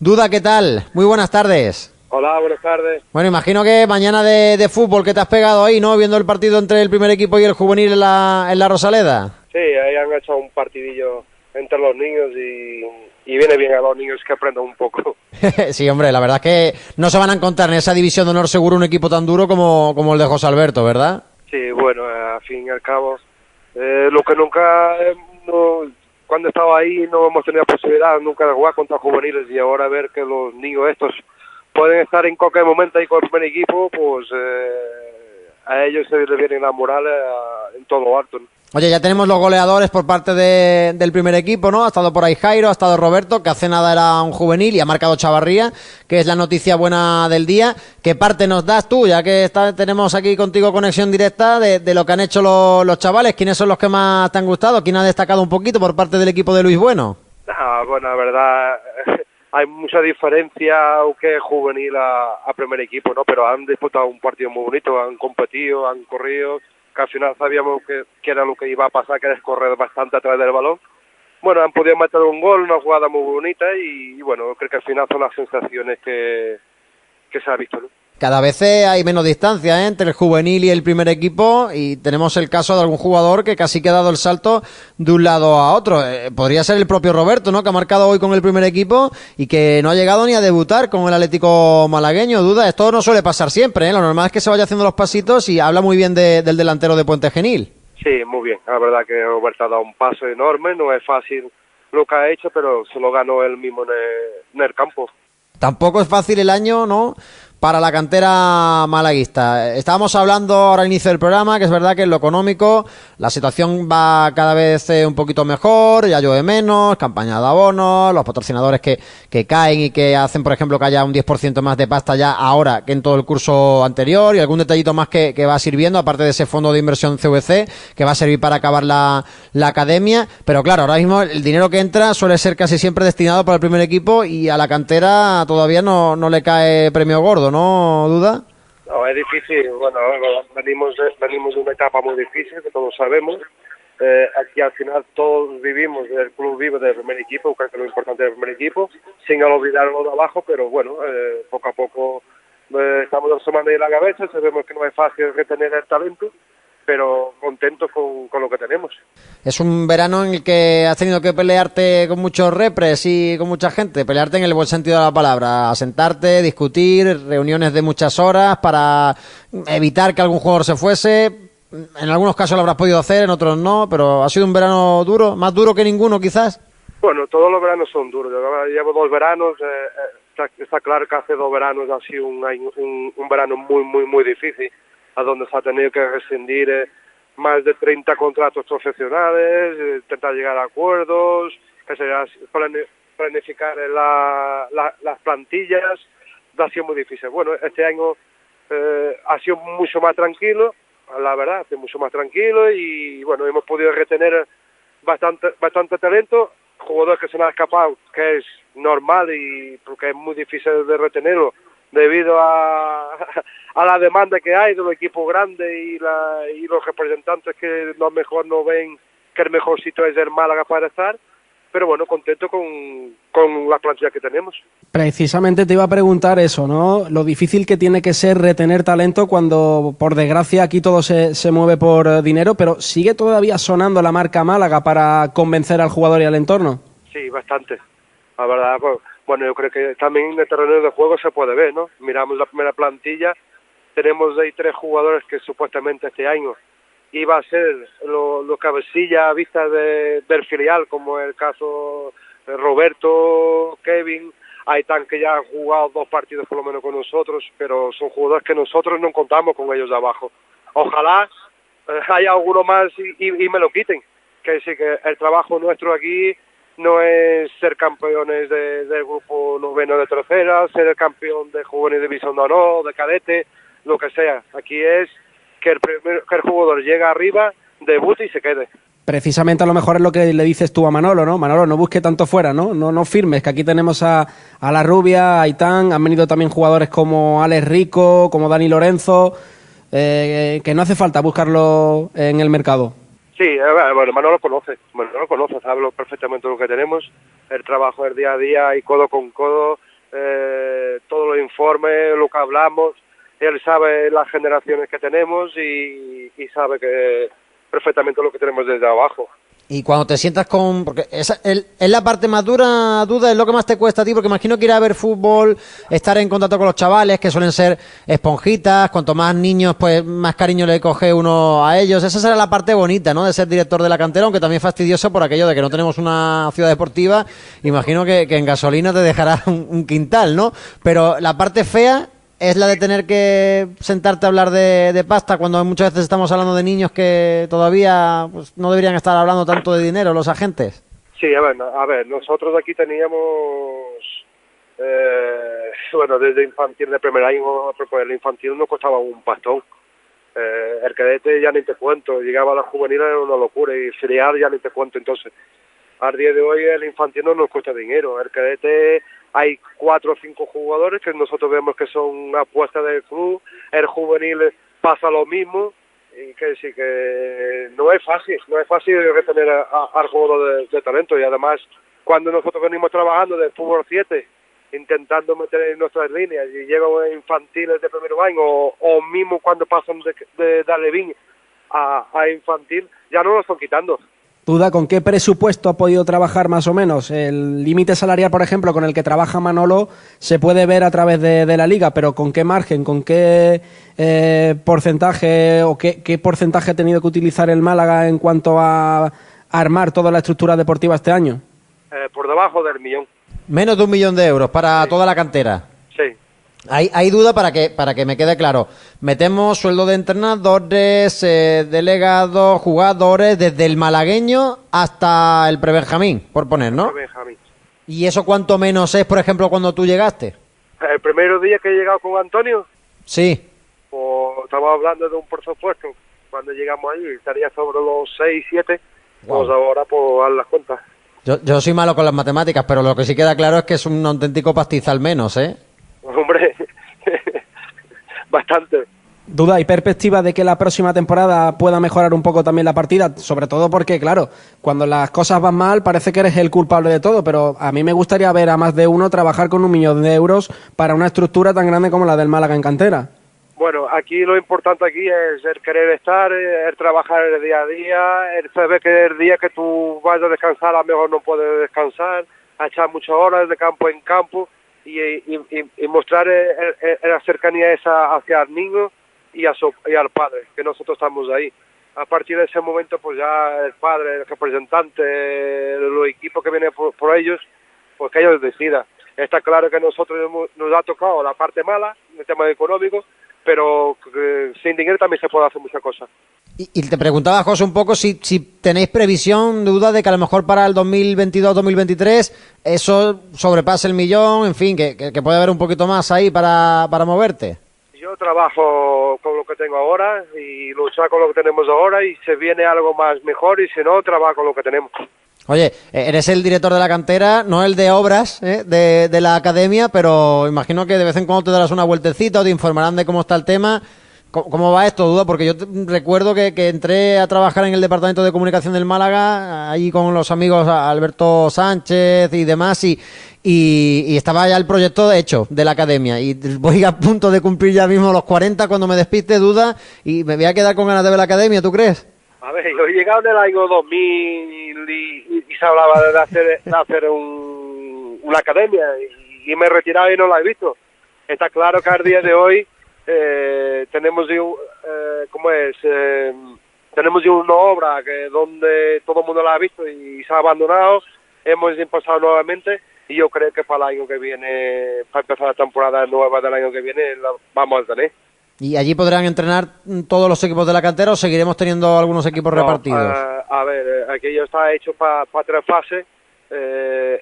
Duda, ¿qué tal? Muy buenas tardes. Hola, buenas tardes. Bueno, imagino que mañana de fútbol que te has pegado ahí, ¿no? Viendo el partido entre el primer equipo y el juvenil en la Rosaleda. Sí, ahí han hecho un partidillo entre los niños y viene bien a los niños que aprendan un poco. Sí, hombre, la verdad es que no se van a encontrar en esa división de honor seguro un equipo tan duro como el de José Alberto, ¿verdad? Sí, bueno, al fin y al cabo, lo que nunca, cuando estaba ahí no hemos tenido la posibilidad nunca de jugar contra juveniles, y ahora ver que los niños estos pueden estar en cualquier momento ahí con el primer equipo, pues a ellos se les vienen las morales en todo lo alto, ¿no? Oye, ya tenemos los goleadores por parte del primer equipo, ¿no? Ha estado por ahí Jairo, ha estado Roberto, que hace nada era un juvenil, y ha marcado Chavarría, que es la noticia buena del día. ¿Qué parte nos das tú, ya que tenemos aquí contigo conexión directa de lo que han hecho los chavales? ¿Quiénes son los que más te han gustado? ¿Quién ha destacado un poquito por parte del equipo de Luis Bueno? Ah, bueno, la verdad, hay mucha diferencia, aunque juvenil a primer equipo, ¿no? Pero han disputado un partido muy bonito, han competido, han corrido. Que al final sabíamos que era lo que iba a pasar, que era correr bastante atrás del balón. Bueno, han podido meter un gol, una jugada muy bonita y bueno, creo que al final son las sensaciones que se ha visto, ¿no? Cada vez hay menos distancia, ¿eh?, entre el juvenil y el primer equipo, y tenemos el caso de algún jugador que casi que ha dado el salto de un lado a otro. Podría ser el propio Roberto, ¿no?, que ha marcado hoy con el primer equipo y que no ha llegado ni a debutar con el Atlético Malagueño. Duda, esto no suele pasar siempre, ¿eh? Lo normal es que se vaya haciendo los pasitos, y habla muy bien del delantero de Puente Genil. Sí, muy bien. La verdad que Roberto ha dado un paso enorme, no es fácil lo que ha hecho, pero se lo ganó él mismo en el campo. Tampoco es fácil el año, ¿no?, para la cantera malaguista. Estábamos hablando ahora al inicio del programa, que es verdad que en lo económico la situación va cada vez un poquito mejor, ya llueve menos, campaña de abonos, los patrocinadores que caen y que hacen, por ejemplo, que haya un 10% más de pasta ya ahora que en todo el curso anterior, y algún detallito más que va sirviendo, aparte de ese fondo de inversión CVC, que va a servir para acabar la academia. Pero claro, ahora mismo el dinero que entra suele ser casi siempre destinado para el primer equipo, y a la cantera todavía no le cae premio gordo, ¿no, Duda? No, es difícil. Bueno, venimos de una etapa muy difícil, que todos sabemos. Aquí al final todos vivimos, el club vive del primer equipo, creo que lo importante del primer equipo, sin olvidar lo de abajo, pero bueno, poco a poco estamos asomando ahí la cabeza, sabemos que no es fácil retener el talento, pero contentos con lo que tenemos. Es un verano en el que has tenido que pelearte con muchos repres y con mucha gente, pelearte en el buen sentido de la palabra, sentarte, discutir, reuniones de muchas horas para evitar que algún jugador se fuese. En algunos casos lo habrás podido hacer, en otros no, pero ha sido un verano duro, más duro que ninguno quizás. Bueno, todos los veranos son duros. Yo llevo dos veranos, está claro que hace dos veranos ha sido un verano muy, muy, muy difícil, a donde se ha tenido que rescindir más de 30 contratos profesionales, intentar llegar a acuerdos, que planificar las plantillas. Ha sido muy difícil. Bueno, este año ha sido mucho más tranquilo, la verdad, y bueno, hemos podido retener bastante talento, jugadores que se han escapado, que es normal y porque es muy difícil de retenerlo, debido a la demanda que hay de los equipos grandes y los representantes que a lo mejor no ven que el mejor sitio es el Málaga para estar, pero bueno, contento con la plantilla que tenemos. Precisamente te iba a preguntar eso, ¿no? Lo difícil que tiene que ser retener talento cuando, por desgracia, aquí todo se mueve por dinero, pero ¿sigue todavía sonando la marca Málaga para convencer al jugador y al entorno? Sí, bastante. La verdad, pues, bueno, yo creo que también en el terreno de juego se puede ver, ¿no? Miramos la primera plantilla, tenemos ahí tres jugadores que supuestamente este año iba a ser los cabecillas a vista del filial, como el caso de Roberto, Kevin, Aitán, que ya han jugado dos partidos por lo menos con nosotros, pero son jugadores que nosotros no contamos con ellos de abajo. Ojalá haya alguno más y me lo quiten, que sí, que el trabajo nuestro aquí no es ser campeones del grupo noveno de tercera, ser el campeón de juvenil división de honor, de cadete, lo que sea. Aquí es que el jugador llega arriba, debute y se quede. Precisamente a lo mejor es lo que le dices tú a Manolo, ¿no? Manolo, no busque tanto fuera, ¿no? No firmes, que aquí tenemos a Larrubia, a Aitán, han venido también jugadores como Alex Rico, como Dani Lorenzo, que no hace falta buscarlo en el mercado. Sí, bueno, Manolo conoce, sabe perfectamente lo que tenemos, el trabajo del día a día y codo con codo, todos los informes, lo que hablamos. Él sabe las generaciones que tenemos y sabe que perfectamente lo que tenemos desde abajo. Y cuando te sientas con... porque es la parte más dura, Duda, es lo que más te cuesta a ti, porque imagino que ir a ver fútbol, estar en contacto con los chavales, que suelen ser esponjitas, cuanto más niños, pues más cariño le coge uno a ellos. Esa será la parte bonita, ¿no?, de ser director de la cantera, aunque también fastidioso por aquello de que no tenemos una ciudad deportiva. Imagino que en gasolina te dejará un quintal, ¿no? Pero la parte fea es la de tener que sentarte a hablar de pasta, cuando muchas veces estamos hablando de niños que todavía, pues, no deberían estar hablando tanto de dinero los agentes. Sí, a ver, nosotros aquí teníamos, bueno, desde infantil, de primer año, pues el infantil nos costaba un pastón. El cadete ya ni te cuento, llegaba a la juvenil era una locura, y filial ya ni te cuento. Entonces, al día de hoy el infantil no nos cuesta dinero, el cadete... Hay 4 o 5 jugadores que nosotros vemos que son apuestas del club, el juvenil pasa lo mismo, y que sí que no es fácil retener al jugador de talento. Y además, cuando nosotros venimos trabajando del fútbol 7, intentando meter en nuestras líneas, y llegan infantiles de primer año, o mismo cuando pasan de Alevín a infantil, ya no lo están quitando. Duda, ¿con qué presupuesto ha podido trabajar más o menos? El límite salarial, por ejemplo, con el que trabaja Manolo, se puede ver a través de la liga, pero ¿con qué margen, con qué porcentaje o qué porcentaje ha tenido que utilizar el Málaga en cuanto a armar toda la estructura deportiva este año? Por debajo del millón. Menos de €1 millón para sí. Toda la cantera. Sí. Hay duda, para que me quede claro. Metemos sueldo de entrenadores, delegados, jugadores, desde el malagueño hasta el prebenjamín, por poner, ¿no? Prebenjamín. ¿Y eso cuánto menos es, por ejemplo, cuando tú llegaste? El primer día que he llegado con Antonio. Sí. Pues, estamos hablando de un presupuesto. Cuando llegamos ahí estaría sobre los 6, 7. Wow. Pues ahora, pues, haz las cuentas. Yo soy malo con las matemáticas, pero lo que sí queda claro es que es un auténtico pastizal al menos, ¿eh? Hombre, bastante. Duda, ¿hay perspectiva de que la próxima temporada pueda mejorar un poco también la partida? Sobre todo porque, claro, cuando las cosas van mal parece que eres el culpable de todo, pero a mí me gustaría ver a más de uno trabajar con €1 millón para una estructura tan grande como la del Málaga en cantera. Bueno, aquí lo importante aquí es el querer estar, el trabajar el día a día, el saber que el día que tú vas a descansar a lo mejor no puedes descansar, a echar muchas horas de campo en campo. Y mostrar la cercanía esa hacia el niño y al padre, que nosotros estamos ahí. A partir de ese momento, pues ya el padre, el representante, los equipos que vienen por ellos, pues que ellos decidan. Está claro que nosotros nos ha tocado la parte mala, el tema económico, pero sin dinero también se puede hacer muchas cosas. Y te preguntaba, José, un poco si tenéis previsión, Duda, de que a lo mejor para el 2022-2023 eso sobrepase €1 millón, en fin, que puede haber un poquito más ahí para moverte. Yo trabajo con lo que tengo ahora y luchar con lo que tenemos ahora, y se viene algo más mejor, y si no, trabajo con lo que tenemos. Oye, eres el director de la cantera, no el de obras, de la academia, pero imagino que de vez en cuando te darás una vueltecita o te informarán de cómo está el tema. ¿Cómo va esto, Duda? Porque yo recuerdo que entré a trabajar en el Departamento de Comunicación del Málaga, ahí con los amigos Alberto Sánchez y demás, y estaba ya el proyecto hecho de la academia, y voy a punto de cumplir ya mismo los 40 cuando me despiste, Duda, y me voy a quedar con ganas de ver la academia, ¿tú crees? A ver, yo he llegado en el año 2000 y se hablaba de hacer una academia, y me he retirado y no la he visto. Está claro que al día de hoy tenemos una obra que donde todo el mundo la ha visto y se ha abandonado, hemos empezado nuevamente, y yo creo que para el año que viene, para empezar la temporada nueva del año que viene, la vamos a tener. ¿Y allí podrán entrenar todos los equipos de la cantera o seguiremos teniendo algunos equipos repartidos? A ver, aquello está hecho para 3 fases.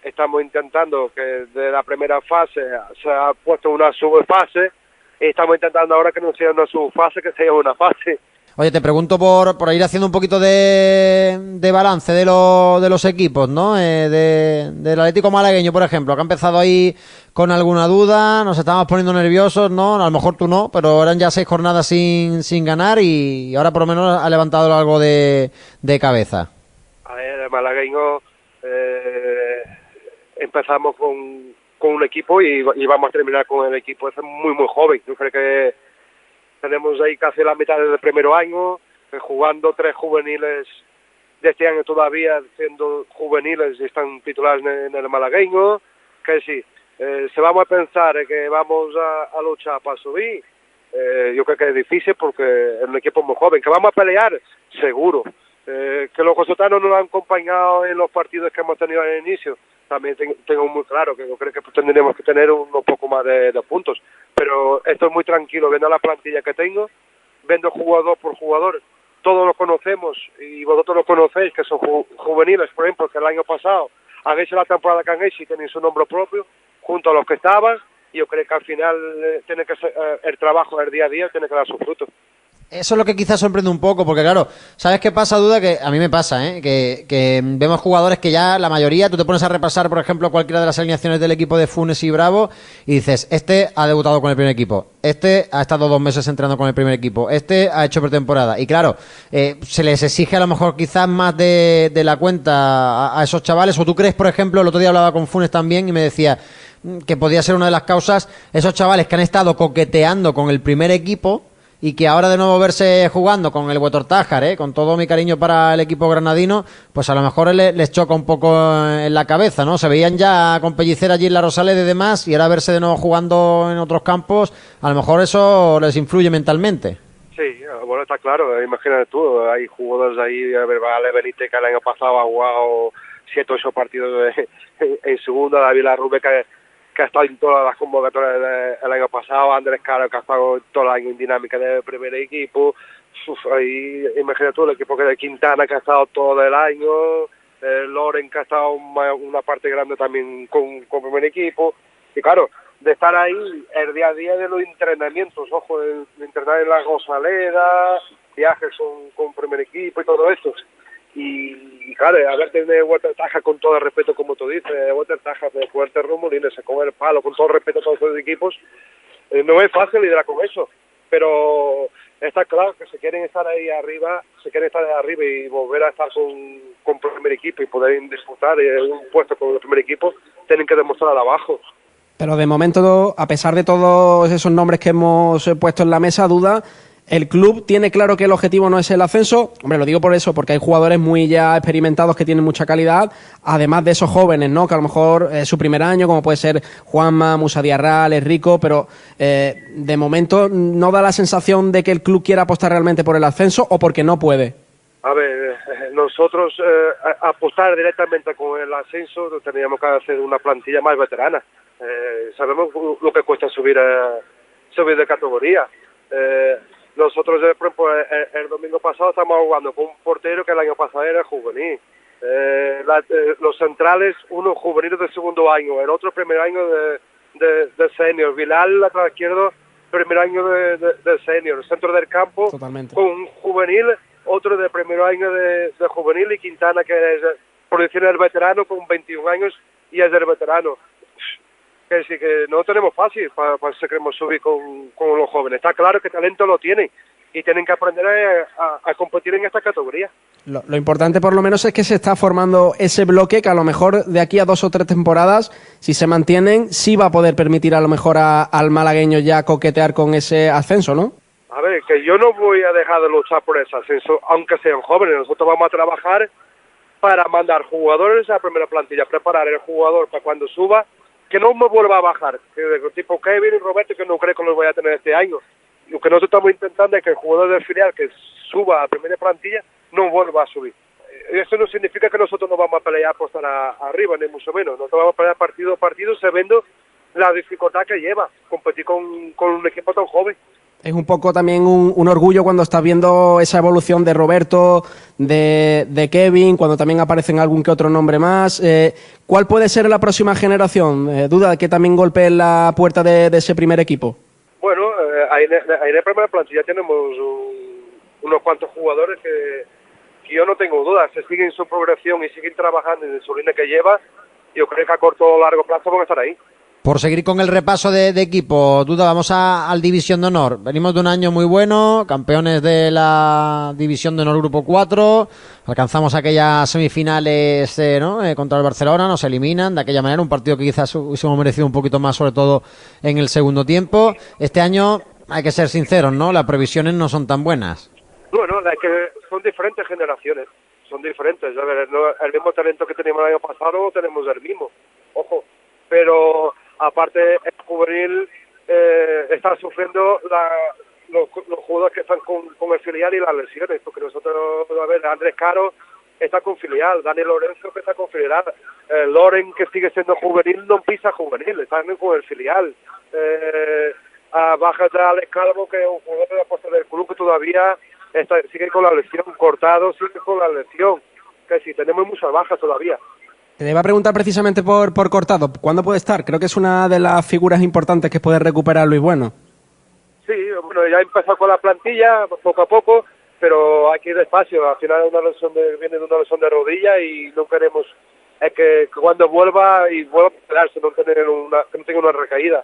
Estamos intentando que de la primera fase se ha puesto una subfase. Estamos intentando ahora que no sea una subfase, que sea una fase. Oye, te pregunto por ir haciendo un poquito de balance de los equipos, ¿no? Del Atlético Malagueño, por ejemplo, que ha empezado ahí con alguna duda, nos estábamos poniendo nerviosos, ¿no? A lo mejor tú no, pero eran ya 6 jornadas sin ganar, y ahora por lo menos ha levantado algo de cabeza. A ver, el Malagueño empezamos con con un equipo y vamos a terminar con el equipo. Es muy, muy joven. Yo creo que tenemos ahí casi la mitad del primer año, jugando tres juveniles de este año todavía, siendo juveniles, están titulares en el malagueño. Que sí, si vamos a pensar que vamos a luchar para subir, yo creo que es difícil porque el equipo es muy joven. Que vamos a pelear, seguro. Que los cosotanos nos han acompañado en los partidos que hemos tenido al inicio. También tengo muy claro que yo creo que tendremos que tener unos poco más de puntos. Pero estoy muy tranquilo viendo la plantilla que tengo, viendo jugador por jugador. Todos los conocemos y vosotros los conocéis, que son juveniles, por ejemplo, que el año pasado han hecho la temporada que han hecho y tienen su nombre propio, junto a los que estaban. Y yo creo que al final tiene que ser, el trabajo del día a día tiene que dar sus frutos. Eso es lo que quizás sorprende un poco, porque claro, ¿sabes qué pasa, Duda? Que a mí me pasa, ¿eh? Que vemos jugadores que ya la mayoría, tú te pones a repasar, por ejemplo, cualquiera de las alineaciones del equipo de Funes y Bravo y dices, este ha debutado con el primer equipo, este ha estado 2 meses entrenando con el primer equipo, este ha hecho pretemporada. Y claro, se les exige a lo mejor quizás más de la cuenta a esos chavales. O tú crees, por ejemplo, el otro día hablaba con Funes también y me decía que podía ser una de las causas esos chavales que han estado coqueteando con el primer equipo y que ahora de nuevo verse jugando con el Huétor Tájar, con todo mi cariño para el equipo granadino, pues a lo mejor les choca un poco en la cabeza, ¿no? Se veían ya con Pellicer allí en la Rosaleda y demás, y ahora verse de nuevo jugando en otros campos, a lo mejor eso les influye mentalmente. Sí, bueno, está claro, imagínate tú, hay jugadores ahí, vale, Benítez, que el año pasado ha jugado 7 u 8 partidos en segunda, David Larrubeca, que ha estado en todas las convocatorias el año pasado, Andrés Caro, que ha estado todo el año en dinámica del primer equipo. Ahí, imagínate tú, el equipo que de Quintana, que ha estado todo el año, Loren, que ha estado una parte grande también con primer equipo. Y claro, de estar ahí el día a día de los entrenamientos, ojo, de entrenar en la Rosaleda, viajes con primer equipo y todo eso. Y claro, a ver, tiene Huétor Tájar, con todo el respeto, como tú dices, Huétor Tájar de fuerte rumbo, y le sacó el palo, con todo el respeto a todos los equipos. No es fácil lidiar con eso, pero está claro que se quieren estar ahí arriba, y volver a estar con primer equipo y poder disputar un puesto con el primer equipo, tienen que demostrar abajo. Pero de momento, a pesar de todos esos nombres que hemos puesto en la mesa, Duda, el club tiene claro que el objetivo no es el ascenso. Hombre, lo digo por eso, porque hay jugadores muy ya experimentados que tienen mucha calidad, además de esos jóvenes, ¿no? Que a lo mejor su primer año, como puede ser Juanma, Musa Diarra, Alex Rico, pero de momento no da la sensación de que el club quiera apostar realmente por el ascenso, o porque no puede. A ver, nosotros apostar directamente con el ascenso tendríamos que hacer una plantilla más veterana. Sabemos lo que cuesta subir de categoría. Nosotros, por ejemplo, el domingo pasado estamos jugando con un portero que el año pasado era juvenil. Los centrales, uno juvenil de segundo año, el otro primer año de senior. Vilal, lateral izquierdo, primer año de senior. Centro del campo, totalmente, con un juvenil, otro de primer año de juvenil, y Quintana, que es, por decir, el veterano, con 21 años y es el veterano. Que sí, que no tenemos fácil para si queremos subir con los jóvenes. Está claro que talento lo tienen y tienen que aprender a competir en esta categoría. Lo importante, por lo menos, es que se está formando ese bloque que a lo mejor de aquí a 2 o 3 temporadas, si se mantienen, sí va a poder permitir a lo mejor al malagueño ya coquetear con ese ascenso, ¿no? A ver, que yo no voy a dejar de luchar por ese ascenso, aunque sean jóvenes. Nosotros vamos a trabajar para mandar jugadores a la primera plantilla, preparar el jugador para cuando suba, que no me vuelva a bajar, que tipo Kevin y Roberto, que no creo que los voy a tener este año. Lo que nosotros estamos intentando es que el jugador del filial que suba a primera plantilla no vuelva a subir. Eso no significa que nosotros no vamos a pelear por estar arriba, ni mucho menos. Nosotros vamos a pelear partido a partido, sabiendo la dificultad que lleva competir con un equipo tan joven. Es un poco también un orgullo cuando estás viendo esa evolución de Roberto, de Kevin, cuando también aparecen algún que otro nombre más. ¿Cuál puede ser la próxima generación? ¿Duda que también golpee la puerta de ese primer equipo? Bueno, ahí en la primera plantilla tenemos unos cuantos jugadores que yo no tengo dudas. Se siguen su progresión y siguen trabajando en su línea que lleva. Yo creo que a corto o largo plazo van a estar ahí. Por seguir con el repaso de equipo, Duda, vamos al División de Honor. Venimos de un año muy bueno, campeones de la División de Honor Grupo 4, alcanzamos aquellas semifinales contra el Barcelona, nos eliminan de aquella manera, un partido que quizás hubiésemos merecido un poquito más, sobre todo en el segundo tiempo. Este año, hay que ser sinceros, ¿no? Las previsiones no son tan buenas. Bueno, es que son diferentes generaciones, son diferentes. A ver, el mismo talento que teníamos el año pasado, tenemos el mismo, ojo, pero... Aparte, el juvenil está sufriendo los jugadores que están con el filial y las lesiones, porque nosotros, a ver, Andrés Caro está con filial, Dani Lorenzo que está con filial, Loren que sigue siendo juvenil, no pisa juvenil, está con el filial, baja de Alex Calvo, que es un jugador de la posta del club que todavía sigue con la lesión, Cortado sigue con la lesión, que sí, tenemos muchas bajas todavía. Te iba a preguntar precisamente por Cortado. ¿Cuándo puede estar? Creo que es una de las figuras importantes que puede recuperar Luis Bueno. Sí, bueno, ya empezó con la plantilla, poco a poco, pero hay que ir despacio. Al final viene de una lesión de rodilla y no queremos... Es que cuando vuelva a quedarse, no tenga una recaída.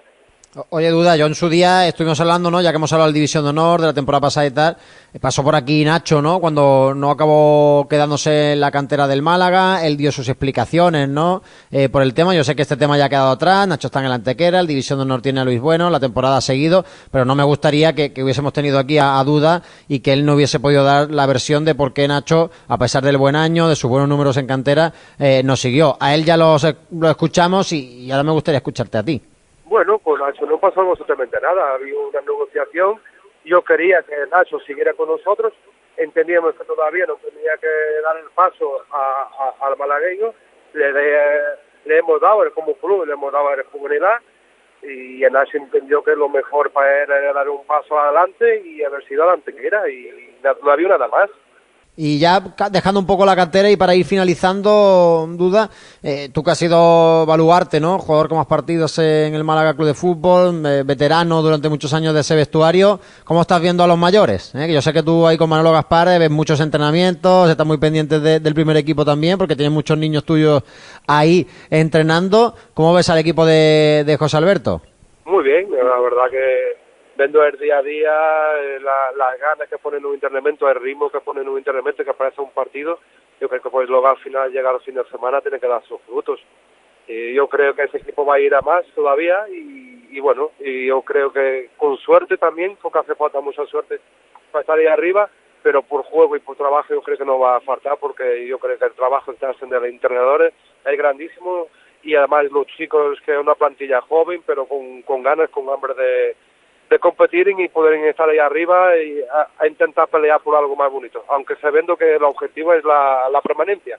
Oye, Duda, yo en su día estuvimos hablando, ¿no? Ya que hemos hablado de División de Honor, de la temporada pasada y tal, pasó por aquí Nacho, ¿no? Cuando no acabó quedándose en la cantera del Málaga, él dio sus explicaciones, ¿no? Por el tema, yo sé que este tema ya ha quedado atrás, Nacho está en el Antequera, el División de Honor tiene a Luis Bueno, la temporada ha seguido, pero no me gustaría que hubiésemos tenido aquí a Duda y que él no hubiese podido dar la versión de por qué Nacho, a pesar del buen año, de sus buenos números en cantera, nos siguió. A él ya lo escuchamos y ahora me gustaría escucharte a ti. Bueno, con Nacho no pasó absolutamente nada, había una negociación, yo quería que Nacho siguiera con nosotros, entendíamos que todavía no tenía que dar el paso al malagueño, le hemos dado como club, le hemos dado la juvenilidad y Nacho entendió que lo mejor para él era dar un paso adelante y haber sido adelante que era y no había nada más. Y ya dejando un poco la cantera y para ir finalizando, Duda, tú que has sido baluarte, ¿no? Jugador con más partidos en el Málaga Club de Fútbol, veterano durante muchos años de ese vestuario, ¿cómo estás viendo a los mayores? Que yo sé que tú ahí con Manolo Gaspar ves muchos entrenamientos, estás muy pendiente del primer equipo también, porque tienes muchos niños tuyos ahí entrenando. ¿Cómo ves al equipo de José Alberto? Muy bien, la verdad que... Viendo el día a día, las ganas que ponen un entrenamiento, el ritmo que ponen un entrenamiento, que aparece un partido, yo creo que pues luego al final, llegar al fin de semana, tiene que dar sus frutos. Y yo creo que ese equipo va a ir a más todavía y bueno, y yo creo que con suerte también, porque hace falta mucha suerte para estar ahí arriba, pero por juego y por trabajo yo creo que no va a faltar, porque yo creo que el trabajo que hacen de los entrenadores es grandísimo y además los chicos, que es una plantilla joven, pero con ganas, con hambre de competir y poder estar ahí arriba y a intentar pelear por algo más bonito, aunque sabiendo que el objetivo es la permanencia.